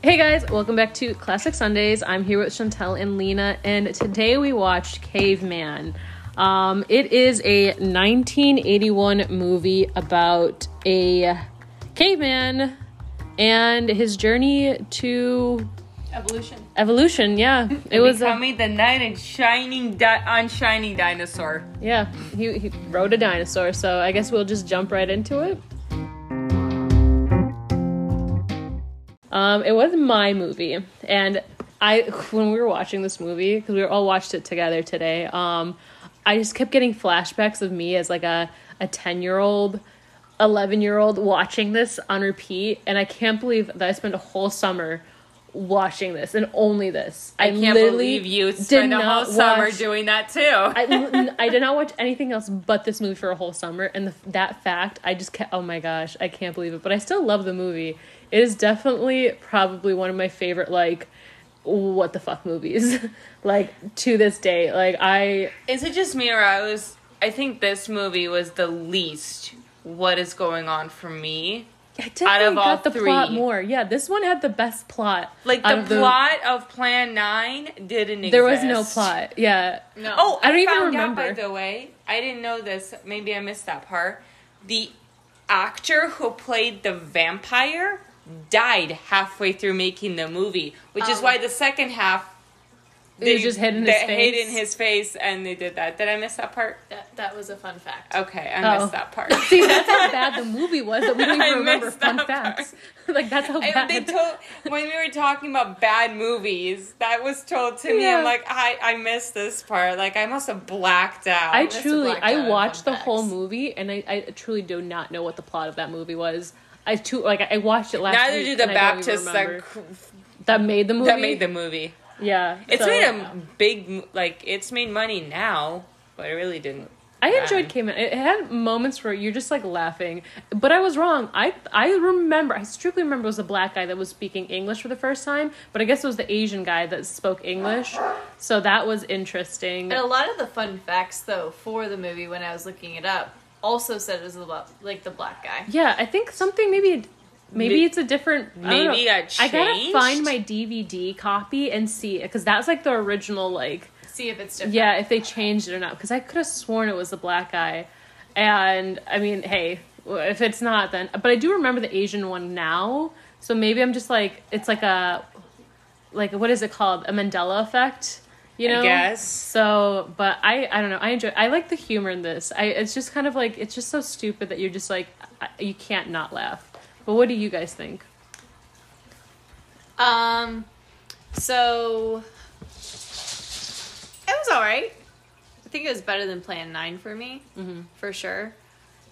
Hey guys, welcome back to Classic Sundays. I'm here with Chantel and Lena, and today we watched Caveman. It is a 1981 movie about a caveman and his journey to evolution. Yeah, it was becoming the knight and shining dinosaur. Yeah, he rode a dinosaur. So I guess we'll just jump right into it. It was my movie, and when we were watching this movie, because we all watched it together today, I just kept getting flashbacks of me as like a 10-year-old, 11-year-old watching this on repeat, and I can't believe that I spent a whole summer watching this and only this. I can't believe you spent a whole summer doing that too. I did not watch anything else but this movie for a whole summer, and that fact, I just kept, oh my gosh, I can't believe it. But I still love the movie. It is definitely probably one of my favorite, like, what the fuck movies, like, to this day. Like, is it just me, or I think this movie was the least what is going on for me. I definitely got the plot more. Yeah, this one had the best plot. Like, the plot of Plan 9 didn't exist. There was no plot, yeah. No. Oh, I don't even remember. Out, by the way, I didn't know this. Maybe I missed that part. The actor who played the vampire died halfway through making the movie, which is why the second half... They was just hidden in his face. Hid in his face, and they did that. Did I miss that part? That was a fun fact. Okay, I missed that part. See, that's how bad the movie was that we didn't even remember fun facts. Like, that's how bad. They told, when we were talking about bad movies, that was told to me. I'm like, I missed this part. Like, I must have blacked out. I watched the whole movie, and I truly do not know what the plot of that movie was. I watched it last night. Neither do the Baptists that made the movie. That made the movie. Yeah. It's it's made money now, but it really didn't. I enjoyed Caveman. It had moments where you're just, like, laughing. But I was wrong. I strictly remember it was a black guy that was speaking English for the first time, but I guess it was the Asian guy that spoke English. So that was interesting. And a lot of the fun facts, though, for the movie when I was looking it up also said it was, like, the black guy. Yeah, I think something maybe it's a different... Maybe got changed? I gotta find my DVD copy and see it, because that's, like, the original, like... See if it's different. Yeah, if they changed it or not, because I could have sworn it was the black guy. And, I mean, hey, if it's not, then... But I do remember the Asian one now, so maybe I'm just, like... It's like a... Like, what is it called? A Mandela effect, you know? I guess. So, but I don't know. I like the humor in this. It's just kind of, like... It's just so stupid that you're just, like... You can't not laugh. But what do you guys think? So it was all right. I think it was better than Plan 9 for me, for sure.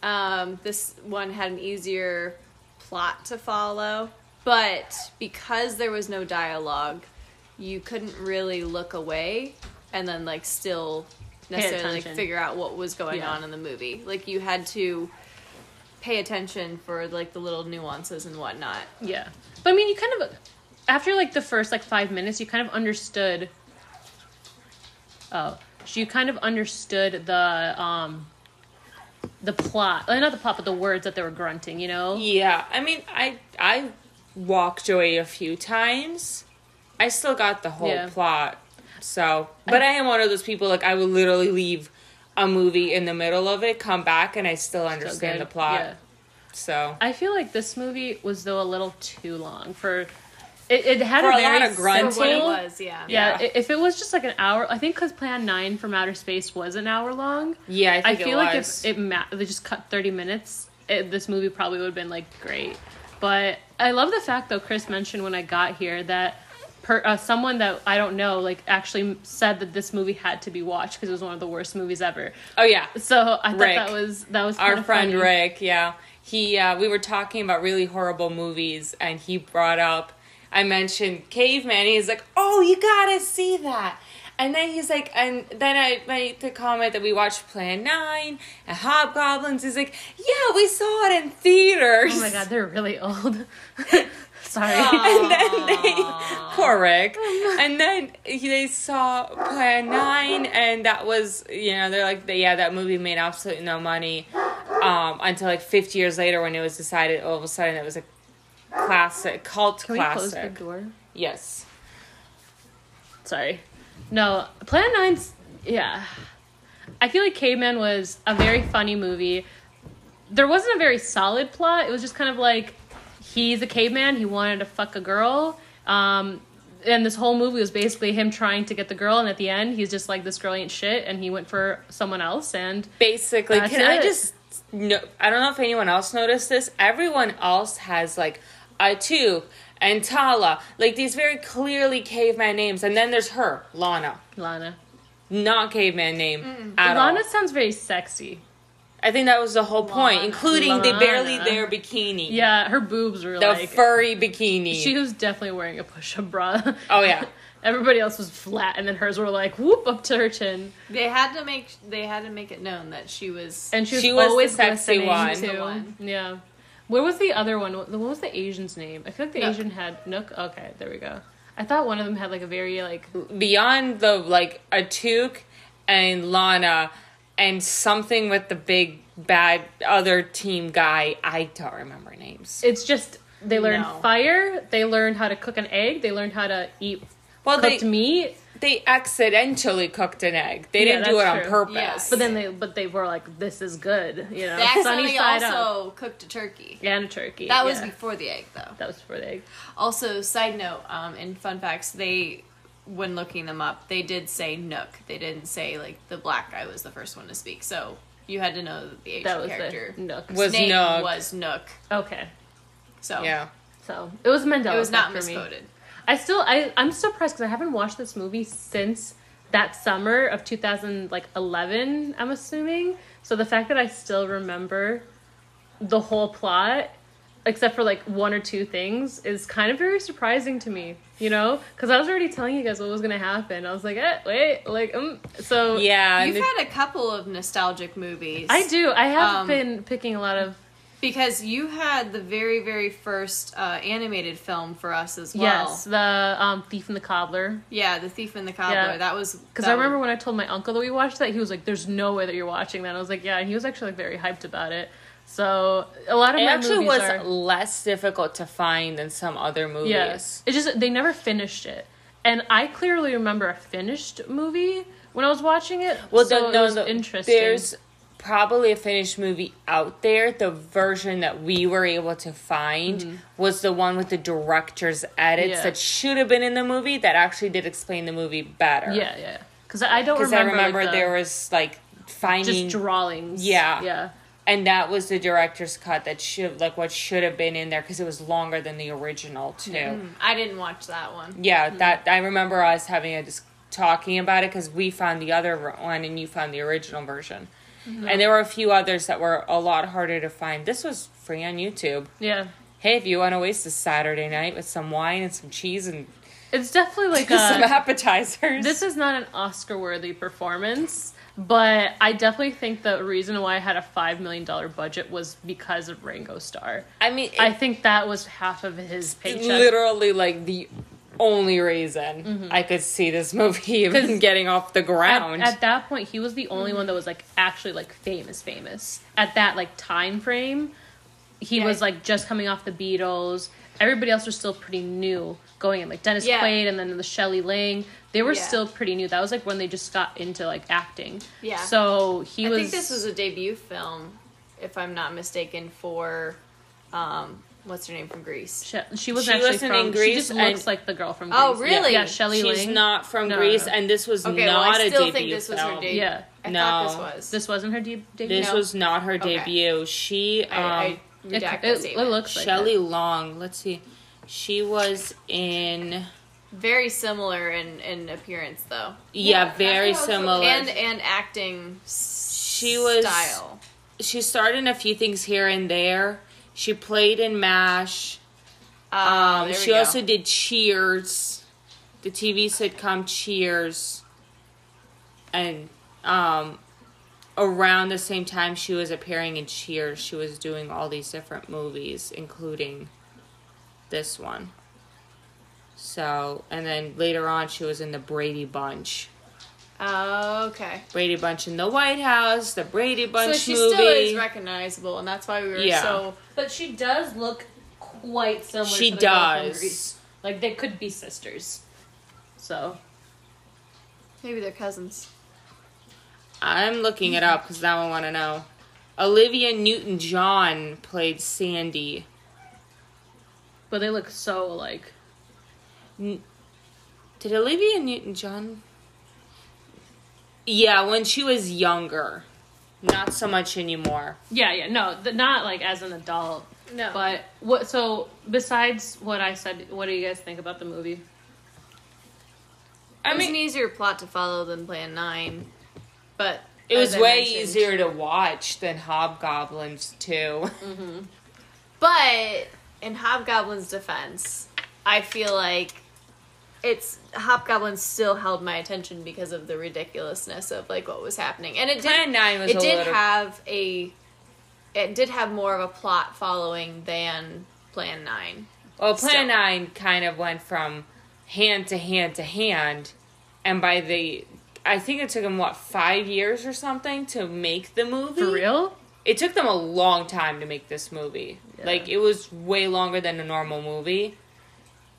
This one had an easier plot to follow, but because there was no dialogue, you couldn't really look away and then, like, still necessarily, like, figure out what was going on in the movie. Like, you had to pay attention for, like, the little nuances and whatnot. Yeah. But, I mean, you kind of... After, like, the first, like, 5 minutes, you kind of understood... Oh. So you kind of understood the plot. Not the plot, but the words that they were grunting, you know? Yeah. I mean, I walked away a few times. I still got the whole plot. So... But I am one of those people, like, I would literally leave a movie in the middle of it, come back, and I still understand the plot. Yeah. So I feel like this movie was, though, a little too long for it had for a very lot of grunting. For what it was, yeah. If it was just like an hour, I think, because Plan 9 from Outer Space was an hour long. Yeah, I feel like if they just cut 30 minutes, this movie probably would have been, like, great. But I love the fact, though, Chris mentioned when I got here that someone that I don't know, like, actually said that this movie had to be watched because it was one of the worst movies ever. Oh yeah. So I thought that was our friend funny. Rick. Yeah, he we were talking about really horrible movies, and he brought up, I mentioned Caveman. He's like, oh, you gotta see that. And then he's like, and then I made the comment that we watched Plan 9 and Hobgoblins. He's like, yeah, we saw it in theaters. Oh my god, they're really old. Sorry. And then poor Rick. And then they saw Plan 9, and that was, you know, they're like, yeah, that movie made absolutely no money until, like, 50 years later when it was decided all of a sudden it was, like, classic, cult classic. Can we close the door? Yes. Sorry. No, Plan 9's, yeah. I feel like Caveman was a very funny movie. There wasn't a very solid plot. It was just kind of like, he's a caveman, he wanted to fuck a girl. And this whole movie was basically him trying to get the girl, and at the end, he's just like, this girl ain't shit, and he went for someone else, and basically, that's it. I just... No, I don't know if anyone else noticed this. Everyone else has, like, Atouk and Tala. Like, these very clearly caveman names. And then there's her, Lana. Lana. Not caveman name at all. Lana sounds very sexy. I think that was the whole point, including Lana. They barely their bikini. Yeah, her boobs were the like... The furry bikini. She was definitely wearing a push-up bra. Oh, yeah. Everybody else was flat, and then hers were like whoop up to her chin. They had to make it known that she was, and she was always the sexy one. Yeah, where was the other one? What was the Asian's name? I feel like the Nook. Asian had Nook. Okay, there we go. I thought one of them had like a very like beyond the like Atouk and Lana and something with the big bad other team guy. I don't remember names. It's just they learned fire. They learned how to cook an egg. They learned how to eat. Well, cooked meat. They accidentally cooked an egg. They didn't do it on purpose. Yeah. But they were like, "This is good," you know. They accidentally also cooked a turkey. And a turkey. That was before the egg, though. That was before the egg. Also, side note, in fun facts, they, when looking them up, they did say Nook. They didn't say like the black guy was the first one to speak. So you had to know that the Asian character Nook. Was Nook. Okay. So yeah. So it was Mandela. It was not misquoted. I'm surprised because I haven't watched this movie since that summer of 2011, I'm assuming. So the fact that I still remember the whole plot, except for like one or two things, is kind of very surprising to me, you know? Because I was already telling you guys what was going to happen. I was like, so... Yeah. You've had a couple of nostalgic movies. I do. I have been picking a lot of... Because you had the very, very first animated film for us as well. Yes, the Thief and the Cobbler. Yeah, the Thief and the Cobbler. Yeah. That was... Because I remember when I told my uncle that we watched that, he was like, there's no way that you're watching that. And I was like, yeah, and he was actually like, very hyped about it. So, a lot of my movies It actually was less difficult to find than some other movies. Yes. It's just, they never finished it. And I clearly remember a finished movie when I was watching it. Well, it was interesting. There's... probably a finished movie out there. The version that we were able to find was the one with the director's edits that should have been in the movie that actually did explain the movie better. Yeah, yeah. Because I don't remember. Because I remember there was like finding just drawings. Yeah, yeah. And that was the director's cut that should like what should have been in there because it was longer than the original too. Mm. I didn't watch that one. Yeah, that I remember us having talking about it because we found the other one and you found the original version. Mm-hmm. And there were a few others that were a lot harder to find. This was free on YouTube. Yeah. Hey, if you want to waste a Saturday night with some wine and some cheese and... It's definitely like some appetizers. This is not an Oscar-worthy performance, but I definitely think the reason why I had a $5 million budget was because of Ringo Starr. I mean... I think that was half of his paycheck. Literally, like, the... only reason I could see this movie even getting off the ground. At that point, he was the only one that was like actually like famous. At that like time frame, he was like just coming off the Beatles. Everybody else was still pretty new going in, like Dennis Quaid and then the Shelley Long. They were still pretty new. That was like when they just got into like acting. Yeah. So I think this was a debut film, if I'm not mistaken, for what's her name from Grease? She wasn't actually from Grease. She just looks like the girl from Grease. Oh, really? Yeah, Shelley Long. She's not from Grease, and this was not a debut. Okay, well, I still think this was her debut. Yeah. I thought this was. This wasn't her debut? This was not her debut. She, it looks like Shelley Long. Let's see. She was in... Very similar in appearance, though. Yeah, very similar. And acting style. She started in a few things here and there. She played in MASH. She also did Cheers, the TV sitcom Cheers. And around the same time she was appearing in Cheers, she was doing all these different movies, including this one. So, and then later on she was in the Brady Bunch. Oh, okay. Brady Bunch in the White House, the Brady Bunch movie. So she still is recognizable, and that's why we were so... But she does look quite similar to the girl from Grease. Like, they could be sisters. So. Maybe they're cousins. I'm looking it up because now I want to know. Olivia Newton-John played Sandy. But they look so alike. Did Olivia Newton-John? Yeah, when she was younger. Not so much anymore. Yeah. No, not like as an adult. No. But what? So besides what I said, what do you guys think about the movie? I mean, it's an easier plot to follow than Plan 9, but it was way easier to watch than Hobgoblins 2. Mm-hmm. But in Hobgoblins' defense, I feel like Hobgoblins still held my attention because of the ridiculousness of like what was happening, and Plan 9 did have more of a plot following than Plan 9. Well, Plan 9 kind of went from hand to hand to hand, and I think it took them 5 years or something to make the movie. For real? It took them a long time to make this movie. Yeah. Like, it was way longer than a normal movie,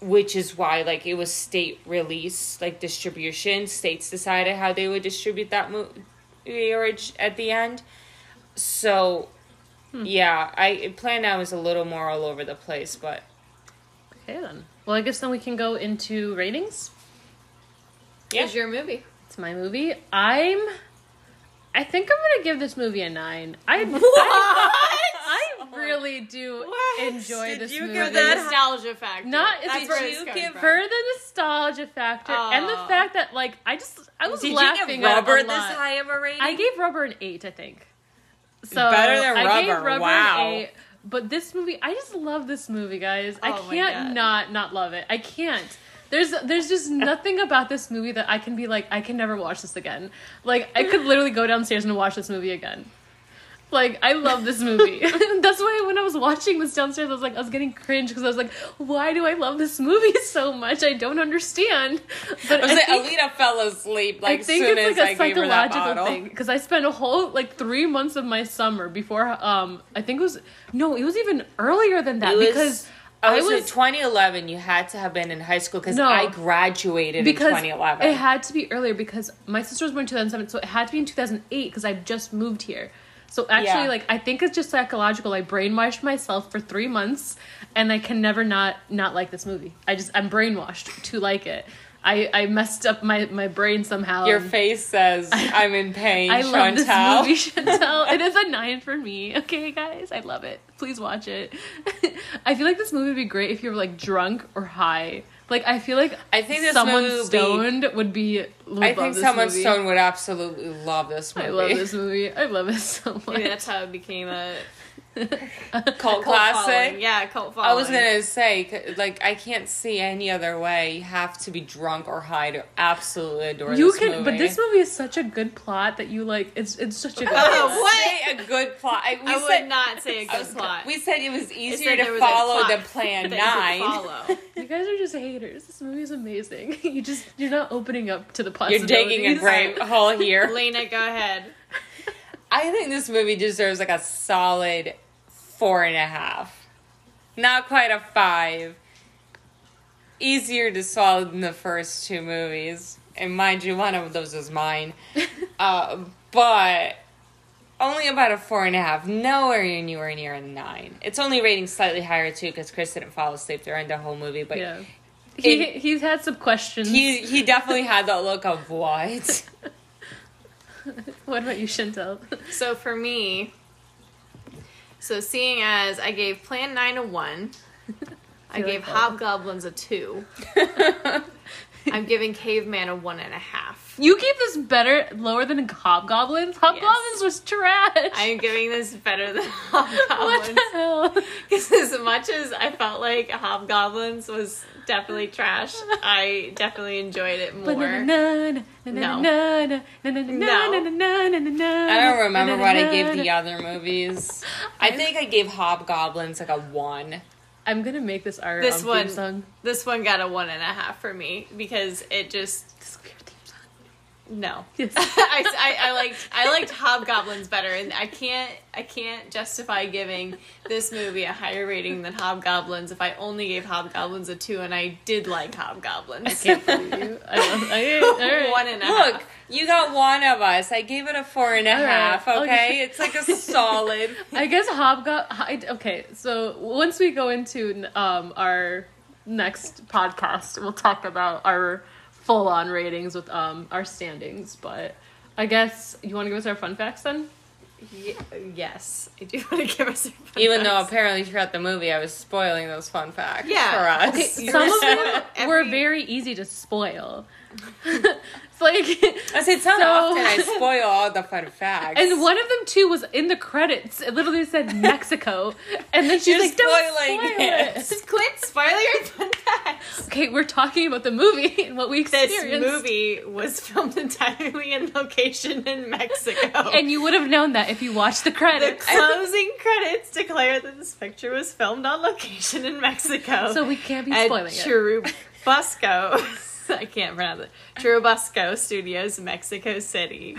which is why like it was state release, like distribution. States decided how they would distribute that movie at the end. So, yeah, Plan 9 was a little more all over the place, but okay then. Well, I guess then we can go into ratings. Yeah. It's your movie. It's my movie. I think I'm going to give this movie a 9. I really do enjoy this movie. For the nostalgia factor. For the nostalgia factor and the fact that like I was laughing. Did you give Rubber this high of a rating? I gave Rubber an 8, I think. So better than Rubber. I gave Rubber an 8. But this movie, I just love this movie, guys. I can't not love it. I can't. There's just nothing about this movie that I can be like, I can never watch this again. Like, I could literally go downstairs and watch this movie again. Like, I love this movie. That's why when I was watching this downstairs, I was getting cringe because I was like, why do I love this movie so much? I don't understand. But Alita fell asleep as soon as I gave her that bottle. I think it's a psychological thing because I spent a whole 3 months of my summer before. I think it was even earlier than that because. I was in 2011. You had to have been in high school I graduated in 2011. It had to be earlier because my sister was born in 2007, so it had to be in 2008 because I just moved here. So actually, I think it's just psychological. I brainwashed myself for 3 months, and I can never not like this movie. I'm brainwashed to like it. I messed up my brain somehow. Your face says, I'm in pain, I love this movie, Chantel. It is a 9 for me. Okay, guys? I love it. Please watch it. I feel like this movie would be great if you were, drunk or high. I feel like someone stoned would absolutely love this movie. I love this movie. I love it so much. Maybe that's how it became a cult classic. Following. Yeah, cult following. I was going to say, I can't see any other way. You have to be drunk or high to absolutely adore this movie. But this movie is such a good plot that you, it's such a good plot. Say a good plot. I would not say a good plot. We said it was easier to follow than Plan 9. You guys are just haters. This movie is amazing. You're not opening up to the possibilities. You're digging a great hole here. Lena, go ahead. I think this movie deserves a solid 4.5. Not quite a 5. Easier to swallow than the first two movies. And mind you, one of those is mine. But only about a 4.5. Nowhere anywhere near a 9. It's only rating slightly higher, too, because Chris didn't fall asleep during the whole movie. But yeah. He's had some questions. He definitely had that look of what? What about you, Chantel? So for me, seeing as I gave Plan 9 a 1, I gave Hobgoblins a 2. I'm giving Caveman a 1.5. You gave this lower than Hobgoblins? Hobgoblins was trash. I'm giving this better than Hobgoblins. What the hell? Because as much as I felt like Hobgoblins was definitely trash, I definitely enjoyed it more. No. I don't remember what I gave the other movies. I think I gave Hobgoblins a 1. I'm going to make this our theme song. This one got a 1.5 for me because it just... No. Yes. I liked Hobgoblins better, and I can't justify giving this movie a higher rating than Hobgoblins if I only gave Hobgoblins a 2, and I did like Hobgoblins. I can't believe you. I 1.5. Look, you got one of us. I gave it a 4.5. Okay, it's like a solid. I guess Okay, so once we go into our next podcast, we'll talk about our full-on ratings with our standings, but I guess you want to give us our fun facts then? Yeah, yes, I do want to give us our fun facts. Even though apparently throughout the movie I was spoiling those fun facts for us. Okay, some of them were very easy to spoil. It's like... I say, it's not often I spoil all the fun facts. And one of them, too, was in the credits. It literally said Mexico. And then she's like, don't spoil it. Just quit spoiling your fun facts. Okay, we're talking about the movie and what we experienced. This movie was filmed entirely in location in Mexico. And you would have known that if you watched the credits. The closing credits declare that this picture was filmed on location in Mexico. So we can't be spoiling it. At Churubusco. I can't pronounce it. Churubusco Studios, Mexico City.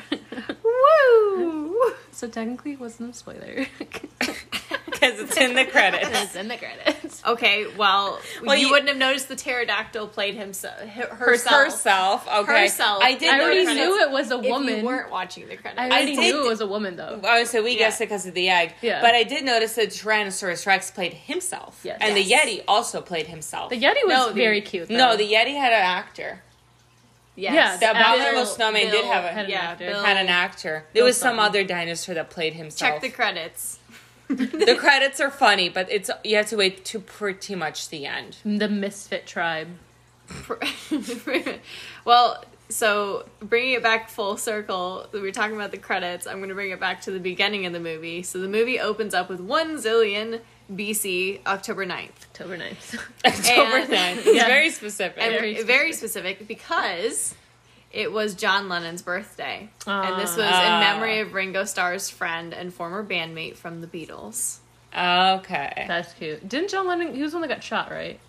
Woo! So technically it wasn't a spoiler. Because it's in the credits. It's in the credits. Okay, well you wouldn't have noticed the pterodactyl played herself. Okay. Herself. I already knew it was a woman. If you weren't watching the credits. I already knew it was a woman, though. Oh, so we guessed it because of the egg. Yeah. But I did notice that Tyrannosaurus Rex played himself. Yes. And the Yeti also played himself. The Yeti was very cute, though. No, the Yeti had an actor. Yes. The Abominable Snowman did have an actor. There was some other dinosaur that played himself. Check the credits. The credits are funny, but you have to wait to pretty much the end. The Misfit Tribe. Well, so bringing it back full circle, we were talking about the credits. I'm going to bring it back to the beginning of the movie. So the movie opens up with 1 zillion BC, October 9th. October 9th. October 9th. It's very specific. And very specific because... it was John Lennon's birthday, and this was in memory of Ringo Starr's friend and former bandmate from the Beatles. Okay. That's cute. Didn't John Lennon... he was the one that got shot, right?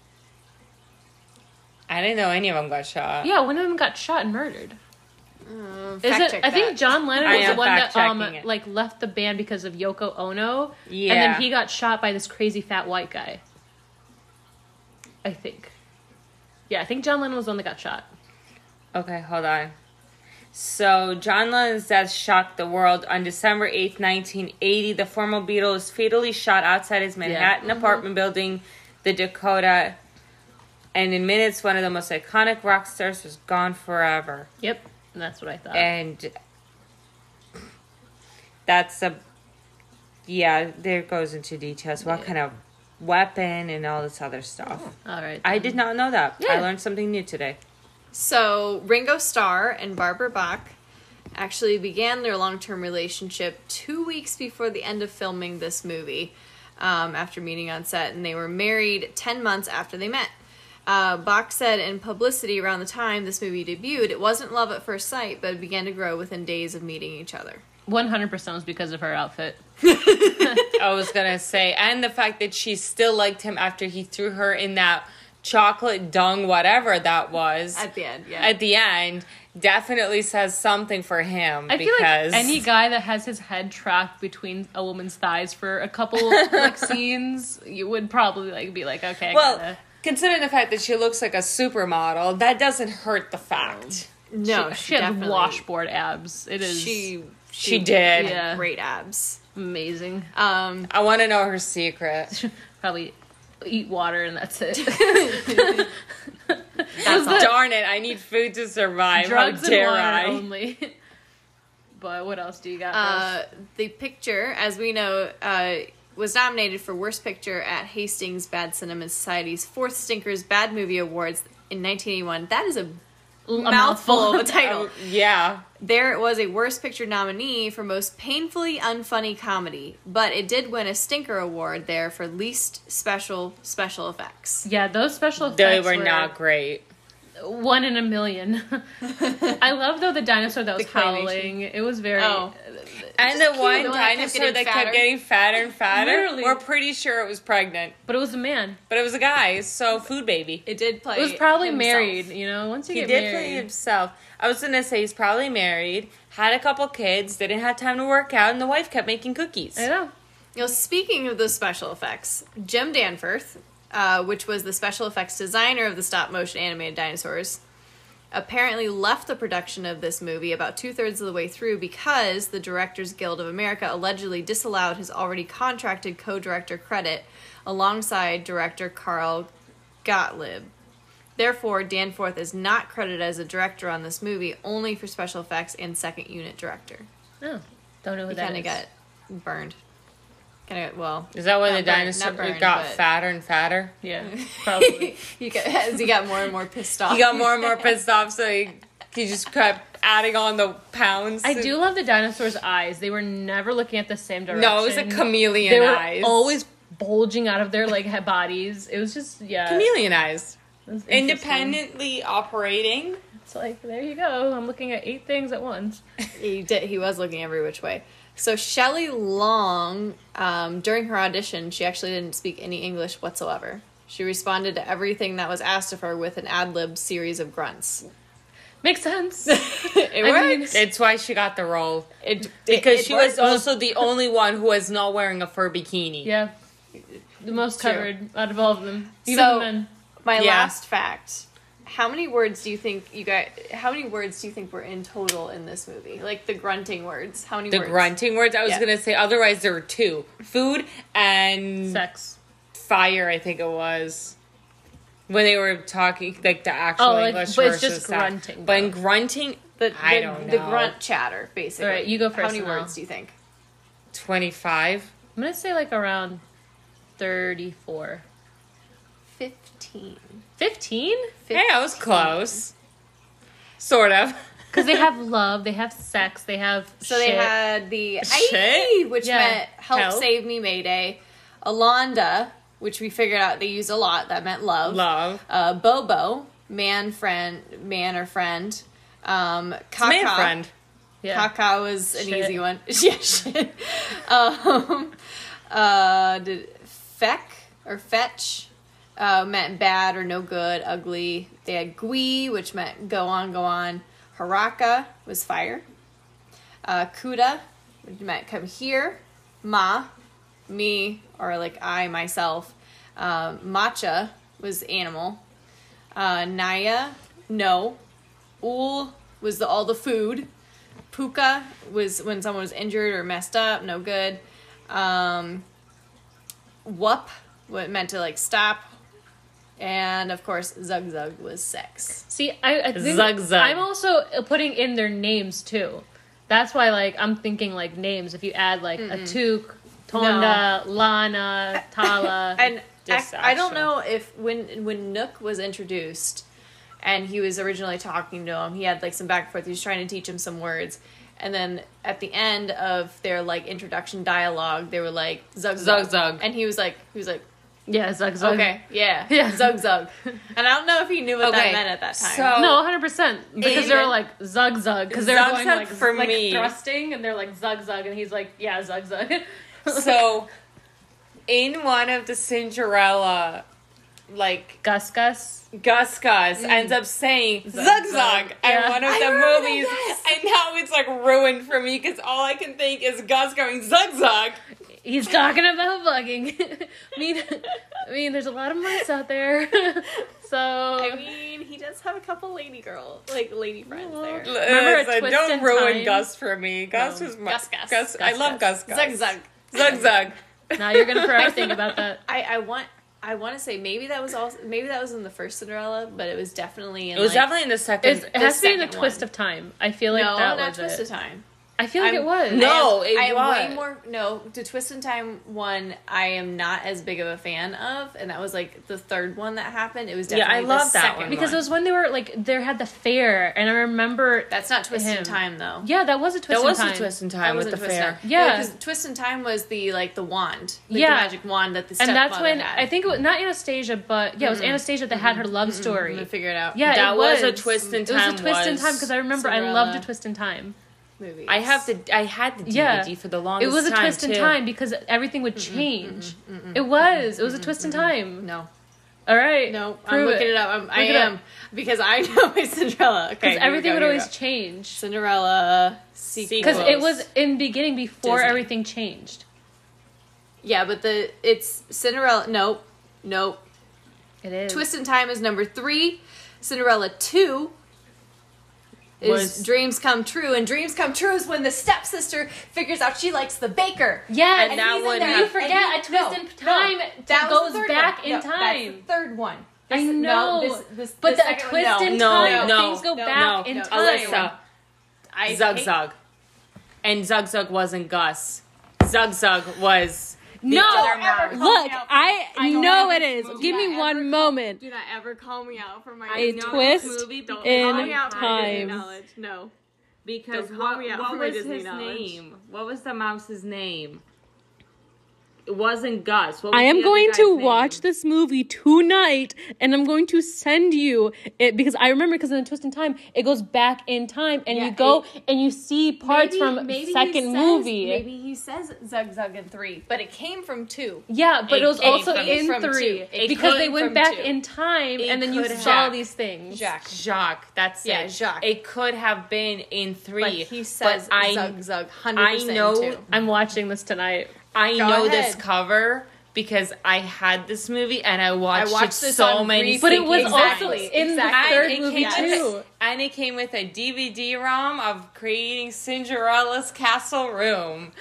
I didn't know any of them got shot. Yeah, one of them got shot and murdered. I think John Lennon was the one that left the band because of Yoko Ono, and then he got shot by this crazy fat white guy. I think. Yeah, I think John Lennon was the one that got shot. Okay, hold on. So, John Lennon's death shocked the world. On December 8th, 1980, the former Beatle was fatally shot outside his Manhattan apartment building, the Dakota. And in minutes, one of the most iconic rock stars was gone forever. Yep, and that's what I thought. And that's a... yeah, there goes into details. What kind of weapon and all this other stuff. Oh, all right. Then. I did not know that. Yeah. I learned something new today. So, Ringo Starr and Barbara Bach actually began their long-term relationship 2 weeks before the end of filming this movie, after meeting on set, and they were married 10 months after they met. Bach said in publicity around the time this movie debuted, it wasn't love at first sight, but it began to grow within days of meeting each other. 100% was because of her outfit. I was going to say, and the fact that she still liked him after he threw her in that... chocolate dung, whatever that was. At the end, yeah. At the end, definitely says something for him. I feel like any guy that has his head trapped between a woman's thighs for a couple scenes, you would probably be like, okay. Well, considering the fact that she looks like a supermodel, that doesn't hurt the fact. No, she had washboard abs. It is. She did. Yeah. Great abs. Amazing. I want to know her secret. Probably. Eat water and that's it. Darn it, I need food to survive. Drugs and water only. But what else do you got? The picture, as we know, was nominated for Worst Picture at Hastings Bad Cinema Society's 4th Stinkers Bad Movie Awards in 1981. That is a mouthful of a title. Yeah. There it was, a Worst Picture nominee for Most Painfully Unfunny Comedy, but it did win a Stinker Award there for Least Special Effects. Yeah, those special effects were not great. 1 in a million. I love, though, the dinosaur that was howling. It was very... And the one dinosaur that kept getting fatter and fatter. Literally. We're pretty sure it was pregnant. But it was a man. But it was a guy, so food baby. It did play himself. It was probably married, you know, once you get married. He did play himself. I was going to say he's probably married, had a couple kids, didn't have time to work out, and the wife kept making cookies. I know. You know, speaking of the special effects, Jim Danforth, which was the special effects designer of the stop-motion animated dinosaurs, apparently left the production of this movie about two-thirds of the way through because the Directors Guild of America allegedly disallowed his already contracted co-director credit alongside director Carl Gottlieb. Therefore, Danforth is not credited as a director on this movie, only for special effects and second unit director. Oh, don't know who that is. He kind of got burned. Is that why the dinosaur got fatter and fatter? Yeah, probably. He got more and more pissed off. He got more and more pissed off, so he just kept adding on the pounds. I do love the dinosaur's eyes. They were never looking at the same direction. No, it was a chameleon eyes. They were always bulging out of their bodies. It was just, yeah. Chameleon eyes. Independently operating. It's like, there you go. I'm looking at 8 things at once. He was looking every which way. So Shelley Long, during her audition, she actually didn't speak any English whatsoever. She responded to everything that was asked of her with an ad-lib series of grunts. Makes sense. It works. It's why she got the role. Because she was also the only one who was not wearing a fur bikini. Yeah. The most covered out of all of them. Last fact. How many words do you think were in total in this movie? Like the grunting words. The grunting words? I was going to say, otherwise there were 2. Food and... Sex. Fire, I think it was. When they were talking, the actual English versus... But it's just grunting. But in grunting, I don't know. The grunt chatter, basically. All right, you go first. How many words do you think? 25. I'm going to say around 34. 15. 15? Hey, I was close. Sort of. Because they have love, they have sex, they have they had the shit, which meant help save me, Mayday. Alonda, which we figured out they used a lot, that meant love. Love. Bobo, man or friend. Kaka. Man friend. Yeah. Kaka was an easy one. Yeah, shit. Fetch. Meant bad or no good, ugly. They had Gui, which meant go on. Haraka was fire. Kuda, which meant come here. Ma, me, or I, myself. Matcha was animal. Naya, no. Ul was all the food. Puka was when someone was injured or messed up, no good. Wup, what meant to stop. And, of course, Zug was sex. See, I think Zug. I'm also putting in their names, too. That's why, I'm thinking, names. If you add, Atouk, Tonda, no. Lana, Tala. And I don't know if when Nook was introduced and he was originally talking to him, he had, some back and forth. He was trying to teach him some words. And then at the end of their, introduction dialogue, they were like, Zug. And he was like... Yeah, Zug. Okay, yeah. Zug. And I don't know if he knew what that meant at that time. So, no, 100%. Because they were like, Zug. Because they're going thrusting, and they're like, Zug. And he's like, yeah, Zug. So, in one of the Cinderella, Gus ends up saying Zug in one of the movies. This. And now it's ruined for me because all I can think is Gus going Zug. He's talking about bugging. I mean, there's a lot of mice out there. So he does have a couple lady friends there. Remember a twist don't ruin time. Gus for me. Gus was my Gus. I love Gus. Zug. Now you're gonna forever think about that. I want to say maybe that was in the first Cinderella, but it was definitely in the second. It has to be in the twist of time. I feel like that was it. No, not twist of time. I feel like it was. No, it was. The Twist in Time one I am not as big of a fan of, and that was the third one that happened. It was definitely I love that second one. Because it was when they were they had the fair, and I remember that's not Twist in Time though. Yeah, that was a Twist in Time. That was a Twist in Time with the fair. Yeah, because Twist in Time was the wand, the magic wand that the stepmother had. And that's when I think it was not Anastasia, but yeah, it was Anastasia that had her love story. I figured it out. Yeah, that was a Twist in Time. It was a Twist in Time because I remember I loved a Twist in Time. movies. I had the DVD for the longest time. It was a twist in time because everything would change. It was a twist in time. No. All right. No, I'm looking it up. I am. Because I know it's Cinderella. Okay. Because everything would always change. Cinderella sequels. Because it was in beginning before Disney. Everything changed. Yeah, but it's Cinderella. Nope. It is. Twist in Time is number 3. Cinderella 2 was Dreams Come True, and Dreams Come True is when the stepsister figures out she likes the baker. Yeah, and that one you forget. A twist in time goes back in time. That's the third one. I know, but the twist in time things go back in time. Alyssa, Zugzug, and Zugzug wasn't Gus. Zugzug was. No, look, I know it is. Give me one moment. Do not ever call me out for my knowledge. A twist in time. No, because what was his name? What was the mouse's name? It wasn't Gus. I am going to watch this movie tonight, and I'm going to send you it because I remember because in the twist in time, it goes back in time, and you go and you see parts from second movie. Maybe he says Zug in 3, but it came from 2. Yeah, but it was also in 3 because they went back in time, and then you saw these things. Jacques, that's it. Yeah, Jacques. It could have been in 3. But he says Zug 100%. I know. I'm watching this tonight. I know this cover because I had this movie and I watched it so many times. But it was also in the third movie too. And it came with a DVD-ROM of creating Cinderella's Castle Room.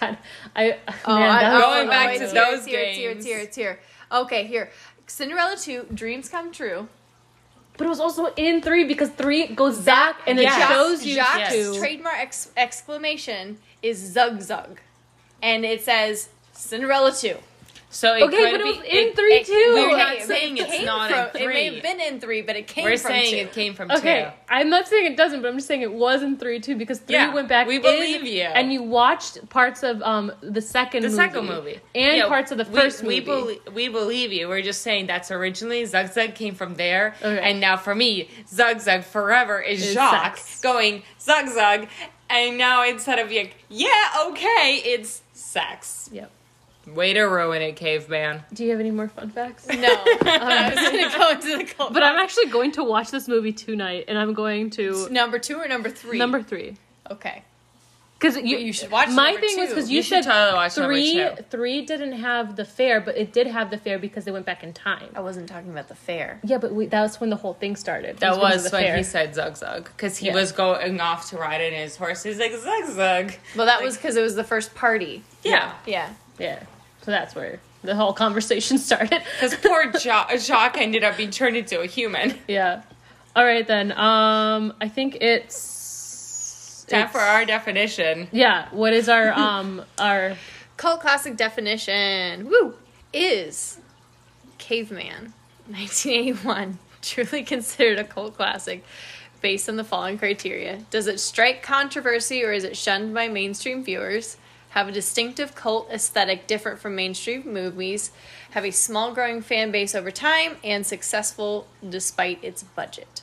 God, I'm going back to those games. It's here. Okay, here. Cinderella 2, Dreams Come True. But it was also in 3 because 3 goes back and it shows you Jacques' trademark exclamation is Zug. And it says Cinderella 2. So it could but it was in 3 too. We're not saying it's not in 3. It may have been in 3, but it came from 2. We're saying it came from 2. Okay, I'm not saying it doesn't, but I'm just saying it was in 3 too because 3 went back. We believe you. And you watched parts of the second movie and parts of the first movie. We believe you. We're just saying that's originally Zug came from there, and now for me, Zug forever is Jacques going Zug, and now instead of it's sex. Yep. Way to ruin it, Caveman. Do you have any more fun facts? No. I was going to go into the cult. But I'm actually going to watch this movie tonight, and I'm going to... Number 2 or number 3? Number 3. Okay. Because you should watch number 2. My thing was because you said totally watch 3 didn't have the fair, but it did have the fair because they went back in time. I wasn't talking about the fair. Yeah, but that was when the whole thing started. That was when he said Zug. Because he was going off to ride in his horse. He's like, Zug. Well, that was because it was the first party. Yeah. So that's where the whole conversation started. Because poor Jacques ended up being turned into a human. Yeah. All right, then. I think it's... Time for our definition. Yeah. What is our... Cult classic definition. Woo! Is Caveman, 1981, truly considered a cult classic based on the following criteria? Does it strike controversy or is it shunned by mainstream viewers? Have a distinctive cult aesthetic different from mainstream movies, have a small growing fan base over time, and successful despite its budget.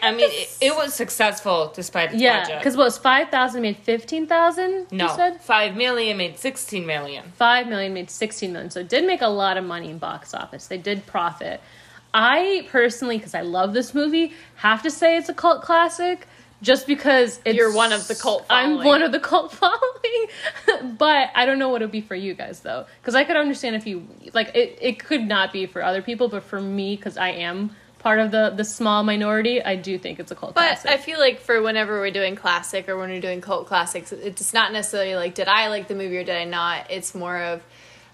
I mean, it was successful despite its budget. Yeah, because what was 5,000 made 15,000? No, you said? 5 million made 16 million. 5 million made 16 million, so it did make a lot of money in box office. They did profit. I personally, because I love this movie, have to say it's a cult classic. Just because you're one of the cult following. I'm one of the cult following. But I don't know what it'll be for you guys, though. Because I could understand if you... Like, it could not be for other people, but for me, because I am part of the small minority, I do think it's a cult classic. But I feel like for whenever we're doing classic or when we're doing cult classics, it's not necessarily like, did I like the movie or did I not? It's more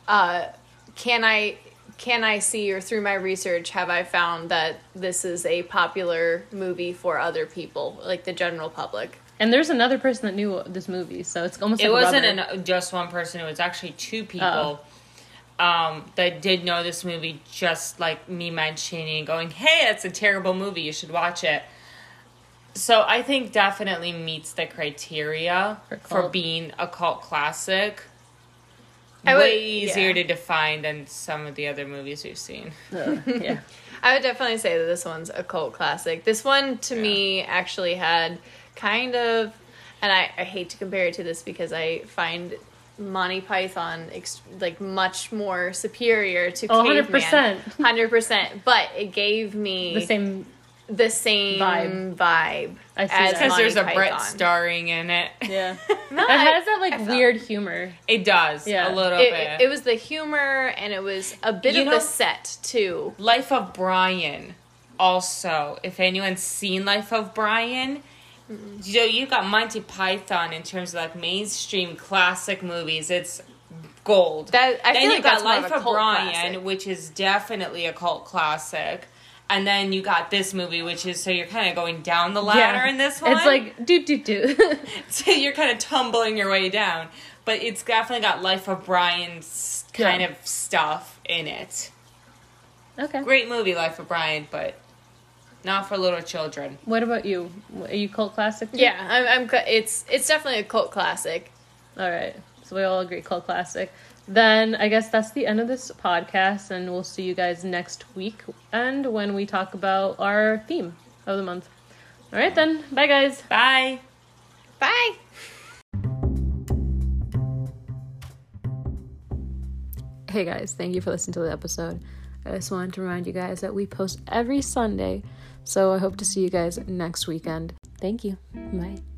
of, can I see or through my research have I found that this is a popular movie for other people, like the general public? And there's another person that knew this movie, so it's almost like it wasn't just one person. It was actually 2 people that did know this movie, just like me mentioning, going, hey, that's a terrible movie. You should watch it. So I think definitely meets the criteria for being a cult classic. Way easier to define than some of the other movies we've seen. Yeah, I would definitely say that this one's a cult classic. This one, to me, actually had... kind of, and I hate to compare it to this because I find Monty Python much more superior to Caveman. 100%. 100%. But it gave me the same vibe. I see, as because there's a Python. Brett starring in it. Yeah. No, it has that weird humor. It does. Yeah. A little bit. It was the humor, and it was a bit of the set too. Life of Brian. Also, if anyone's seen Life of Brian, so you got Monty Python in terms of mainstream classic movies. It's gold. Then you got Life of Brian, classic, which is definitely a cult classic. And then you got this movie, which is, so you're kind of going down the ladder in this one. It's do. So you're kind of tumbling your way down. But it's definitely got Life of Brian's kind of stuff in it. Okay. Great movie, Life of Brian, but not for little children. What about you? Are you cult classic? Too? Yeah, I'm it's definitely a cult classic. All right. So we all agree cult classic. Then I guess that's the end of this podcast, and we'll see you guys next weekend when we talk about our theme of the month. All right, then. Bye, guys. Bye. Bye. Hey, guys. Thank you for listening to the episode. I just wanted to remind you guys that we post every Sunday, so I hope to see you guys next weekend. Thank you. Bye.